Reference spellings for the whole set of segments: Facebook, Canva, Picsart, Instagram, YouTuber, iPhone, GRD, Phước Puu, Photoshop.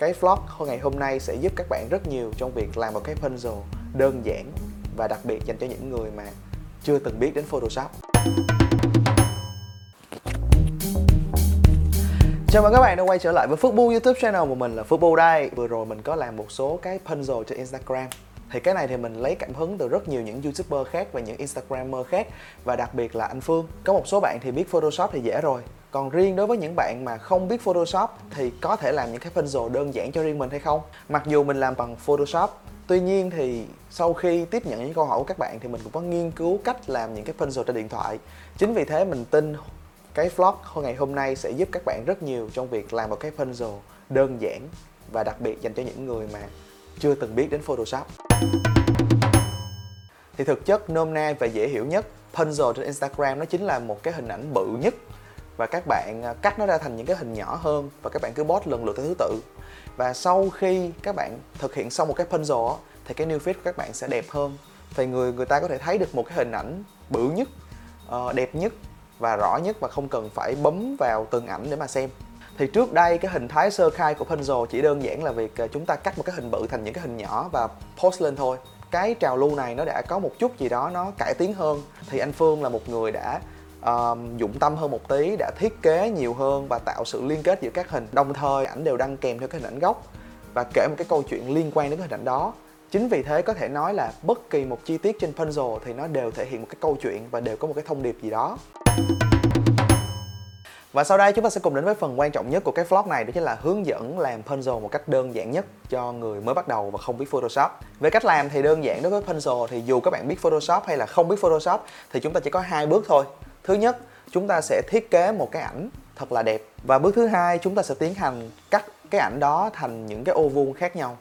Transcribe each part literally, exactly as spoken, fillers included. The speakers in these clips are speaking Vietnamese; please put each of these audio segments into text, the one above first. Cái vlog ngày hôm nay sẽ giúp các bạn rất nhiều trong việc làm một cái puzzle đơn giản và đặc biệt dành cho những người mà chưa từng biết đến Photoshop. Chào mừng các bạn đã quay trở lại với Phước Puu YouTube channel của mình là Phước Puu đây. Vừa rồi mình có làm một số cái puzzle cho Instagram. Thì cái này thì mình lấy cảm hứng từ rất nhiều những YouTuber khác và những Instagrammer khác. Và đặc biệt là anh Phương. Có một số bạn thì biết Photoshop thì dễ rồi. Còn riêng đối với những bạn mà không biết Photoshop thì có thể làm những cái puzzle đơn giản cho riêng mình hay không? Mặc dù mình làm bằng Photoshop, tuy nhiên thì sau khi tiếp nhận những câu hỏi của các bạn thì mình cũng có nghiên cứu cách làm những cái puzzle trên điện thoại. Chính vì thế mình tin cái vlog ngày hôm nay sẽ giúp các bạn rất nhiều trong việc làm một cái puzzle đơn giản và đặc biệt dành cho những người mà chưa từng biết đến Photoshop. Thì thực chất nôm na và dễ hiểu nhất, puzzle trên Instagram nó chính là một cái hình ảnh bự nhất. Và các bạn cắt nó ra thành những cái hình nhỏ hơn và các bạn cứ post lần lượt theo thứ tự. Và sau khi các bạn thực hiện xong một cái puzzle thì cái new feed của các bạn sẽ đẹp hơn. Thì người người ta có thể thấy được một cái hình ảnh bự nhất, đẹp nhất và rõ nhất và không cần phải bấm vào từng ảnh để mà xem. Thì trước đây cái hình thái sơ khai của puzzle chỉ đơn giản là việc chúng ta cắt một cái hình bự thành những cái hình nhỏ và post lên thôi. Cái trào lưu này nó đã có một chút gì đó nó cải tiến hơn. Thì anh Phương là một người đã Uh, dụng tâm hơn một tí, đã thiết kế nhiều hơn và tạo sự liên kết giữa các hình. Đồng thời ảnh đều đăng kèm theo cái hình ảnh gốc và kể một cái câu chuyện liên quan đến cái hình ảnh đó. Chính vì thế có thể nói là bất kỳ một chi tiết trên puzzle thì nó đều thể hiện một cái câu chuyện và đều có một cái thông điệp gì đó. Và sau đây chúng ta sẽ cùng đến với phần quan trọng nhất của cái vlog này, đó chính là hướng dẫn làm puzzle một cách đơn giản nhất cho người mới bắt đầu và không biết Photoshop. Về cách làm thì đơn giản đối với puzzle thì dù các bạn biết Photoshop hay là không biết Photoshop thì chúng ta chỉ có hai bước thôi. Thứ nhất, chúng ta sẽ thiết kế một cái ảnh thật là đẹp. Và bước thứ hai, chúng ta sẽ tiến hành cắt cái ảnh đó thành những cái ô vuông khác nhau.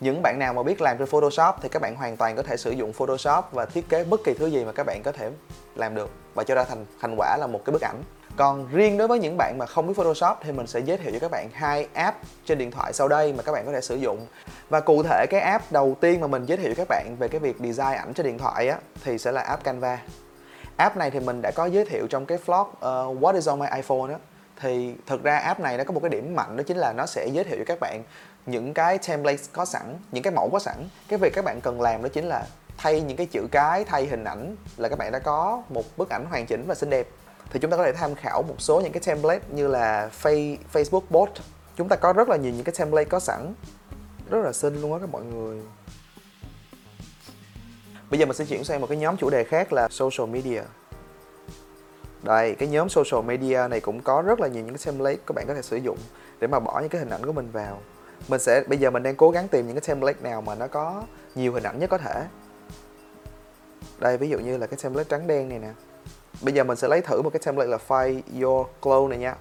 Những bạn nào mà biết làm trên Photoshop thì các bạn hoàn toàn có thể sử dụng Photoshop và thiết kế bất kỳ thứ gì mà các bạn có thể làm được và cho ra thành thành quả là một cái bức ảnh. Còn riêng đối với những bạn mà không biết Photoshop thì mình sẽ giới thiệu cho các bạn hai app trên điện thoại sau đây mà các bạn có thể sử dụng. Và cụ thể cái app đầu tiên mà mình giới thiệu cho các bạn về cái việc design ảnh trên điện thoại á, thì sẽ là app Canva. App này thì mình đã có giới thiệu trong cái vlog uh, What is on my iPhone á. Thì thực ra app này nó có một cái điểm mạnh, đó chính là nó sẽ giới thiệu cho các bạn những cái template có sẵn, những cái mẫu có sẵn. Cái việc các bạn cần làm đó chính là thay những cái chữ cái, thay hình ảnh là các bạn đã có một bức ảnh hoàn chỉnh và xinh đẹp. Thì chúng ta có thể tham khảo một số những cái template như là Facebook post. Chúng ta có rất là nhiều những cái template có sẵn. Rất là xinh luôn á các mọi người. Bây giờ mình sẽ chuyển sang một cái nhóm chủ đề khác là social media. Đây, cái nhóm social media này cũng có rất là nhiều những cái template các bạn có thể sử dụng để mà bỏ những cái hình ảnh của mình vào. Mình sẽ bây giờ mình đang cố gắng tìm những cái template nào mà nó có nhiều hình ảnh nhất có thể. Đây, ví dụ như là cái template trắng đen này nè. Bây giờ mình sẽ lấy thử một cái template là Find Your Clone này nha.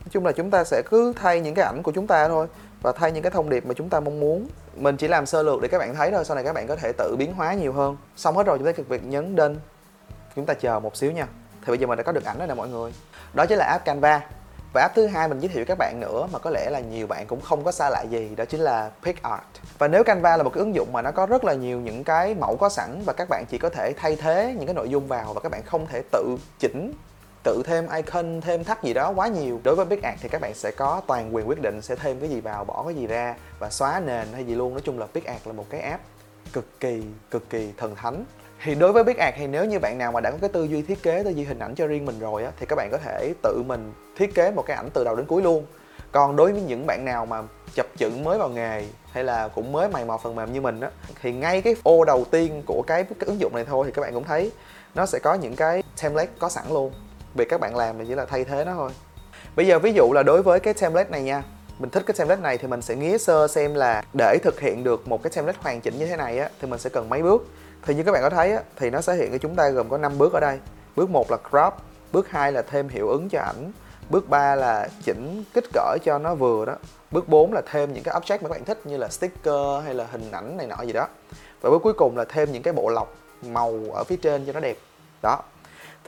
Nói chung là chúng ta sẽ cứ thay những cái ảnh của chúng ta thôi và thay những cái thông điệp mà chúng ta mong muốn. Mình chỉ làm sơ lược để các bạn thấy thôi, sau này các bạn có thể tự biến hóa nhiều hơn. Xong hết rồi chúng ta thực việc nhấn đinh. Chúng ta chờ một xíu nha. Thì bây giờ mình đã có được ảnh rồi nè mọi người. Đó chính là app Canva. Và app thứ hai mình giới thiệu các bạn nữa mà có lẽ là nhiều bạn cũng không có xa lạ gì, đó chính là Picsart. Và nếu Canva là một cái ứng dụng mà nó có rất là nhiều những cái mẫu có sẵn và các bạn chỉ có thể thay thế những cái nội dung vào và các bạn không thể tự chỉnh, tự thêm icon, thêm thắt gì đó quá nhiều. Đối với Picsart thì các bạn sẽ có toàn quyền quyết định sẽ thêm cái gì vào, bỏ cái gì ra và xóa nền hay gì luôn. Nói chung là Picsart là một cái app cực kỳ, cực kỳ thần thánh. Thì đối với Picsart thì nếu như bạn nào mà đã có cái tư duy thiết kế, tư duy hình ảnh cho riêng mình rồi á, thì các bạn có thể tự mình thiết kế một cái ảnh từ đầu đến cuối luôn. Còn đối với những bạn nào mà chập chững mới vào nghề hay là cũng mới mày mò phần mềm như mình á, thì ngay cái ô đầu tiên của cái, cái ứng dụng này thôi thì các bạn cũng thấy nó sẽ có những cái template có sẵn luôn. Việc các bạn làm thì chỉ là thay thế nó thôi. Bây giờ ví dụ là đối với cái template này nha. Mình thích cái template này thì mình sẽ nghĩ sơ xem là để thực hiện được một cái template hoàn chỉnh như thế này á, thì mình sẽ cần mấy bước. Thì như các bạn có thấy á, thì nó sẽ hiện cho chúng ta gồm có năm bước ở đây. Bước một là crop, bước hai là thêm hiệu ứng cho ảnh, bước ba là chỉnh kích cỡ cho nó vừa đó, bước bốn là thêm những cái object mà các bạn thích như là sticker hay là hình ảnh này nọ gì đó, và bước cuối cùng là thêm những cái bộ lọc màu ở phía trên cho nó đẹp đó.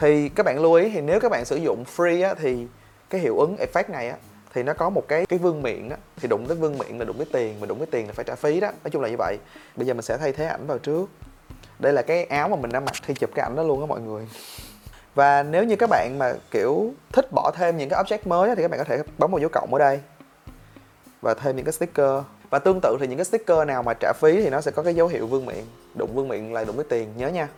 Thì các bạn lưu ý, thì nếu các bạn sử dụng free á, thì cái hiệu ứng effect này á, thì nó có một cái cái vương miện đó, thì đụng tới vương miện là đụng tới tiền, mà đụng tới tiền là phải trả phí đó. Nói chung là như vậy. Bây giờ mình sẽ thay thế ảnh vào trước. Đây là cái áo mà mình đã mặc khi chụp cái ảnh đó luôn á mọi người. Và nếu như các bạn mà kiểu thích bỏ thêm những cái object mới thì các bạn có thể bấm vào dấu cộng ở đây và thêm những cái sticker. Và tương tự thì những cái sticker nào mà trả phí thì nó sẽ có cái dấu hiệu vương miện. Đụng vương miện là đụng cái tiền, nhớ nha.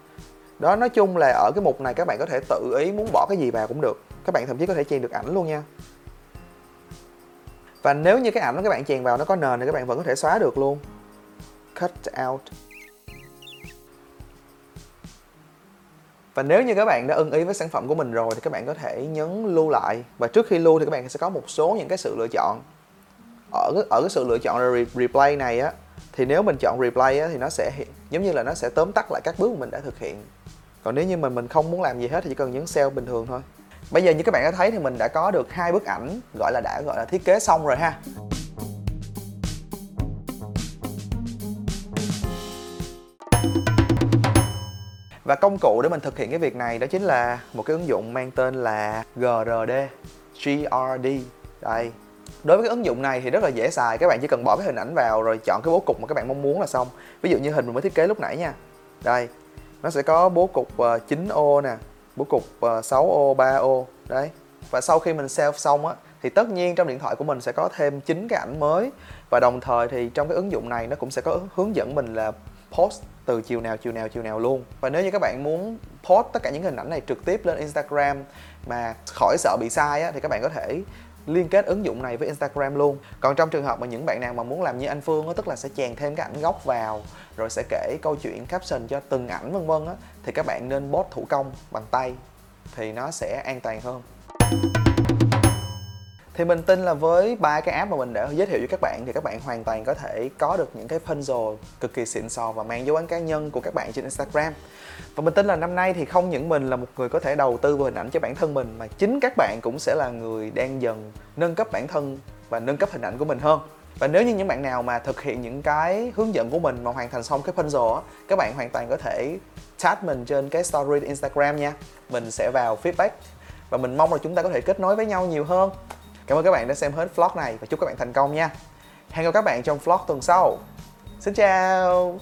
Đó, nói chung là ở cái mục này các bạn có thể tự ý muốn bỏ cái gì vào cũng được. Các bạn thậm chí có thể chèn được ảnh luôn nha. Và nếu như cái ảnh các bạn chèn vào nó có nền thì các bạn vẫn có thể xóa được luôn. Cut out. Và nếu như các bạn đã ưng ý với sản phẩm của mình rồi thì các bạn có thể nhấn lưu lại. Và trước khi lưu thì các bạn sẽ có một số những cái sự lựa chọn. Ở cái, ở cái sự lựa chọn re, replay này á, thì nếu mình chọn replay á, thì nó sẽ giống như là nó sẽ tóm tắt lại các bước mà mình đã thực hiện. Còn nếu như mình mình không muốn làm gì hết thì chỉ cần nhấn save bình thường thôi. Bây giờ như các bạn đã thấy thì mình đã có được hai bức ảnh gọi là đã gọi là thiết kế xong rồi ha. Và công cụ để mình thực hiện cái việc này đó chính là một cái ứng dụng mang tên là G R D. Đây. Đối với cái ứng dụng này thì rất là dễ xài, các bạn chỉ cần bỏ cái hình ảnh vào rồi chọn cái bố cục mà các bạn mong muốn là xong. Ví dụ như hình mình mới thiết kế lúc nãy nha. Đây. Nó sẽ có bố cục chín ô nè, bố cục sáu ô, ba ô. Đấy. Và sau khi mình save xong á thì tất nhiên trong điện thoại của mình sẽ có thêm chín cái ảnh mới, và đồng thời thì trong cái ứng dụng này nó cũng sẽ có hướng dẫn mình là post từ chiều nào chiều nào chiều nào luôn. Và nếu như các bạn muốn post tất cả những hình ảnh này trực tiếp lên Instagram mà khỏi sợ bị sai á, thì các bạn có thể liên kết ứng dụng này với Instagram luôn. Còn trong trường hợp mà những bạn nào mà muốn làm như anh Phương á, tức là sẽ chèn thêm cái ảnh gốc vào rồi sẽ kể câu chuyện caption cho từng ảnh vân vân á, thì các bạn nên post thủ công bằng tay thì nó sẽ an toàn hơn. Thì mình tin là với ba cái app mà mình đã giới thiệu với các bạn thì các bạn hoàn toàn có thể có được những cái puzzle cực kỳ xịn sò và mang dấu ấn cá nhân của các bạn trên Instagram. Và mình tin là năm nay thì không những mình là một người có thể đầu tư vào hình ảnh cho bản thân mình, mà chính các bạn cũng sẽ là người đang dần nâng cấp bản thân và nâng cấp hình ảnh của mình hơn. Và nếu như những bạn nào mà thực hiện những cái hướng dẫn của mình mà hoàn thành xong cái puzzle á, các bạn hoàn toàn có thể tag mình trên cái story Instagram nha. Mình sẽ vào feedback và mình mong là chúng ta có thể kết nối với nhau nhiều hơn. Cảm ơn các bạn đã xem hết vlog này và chúc các bạn thành công nha. Hẹn gặp các bạn trong vlog tuần sau. Xin chào!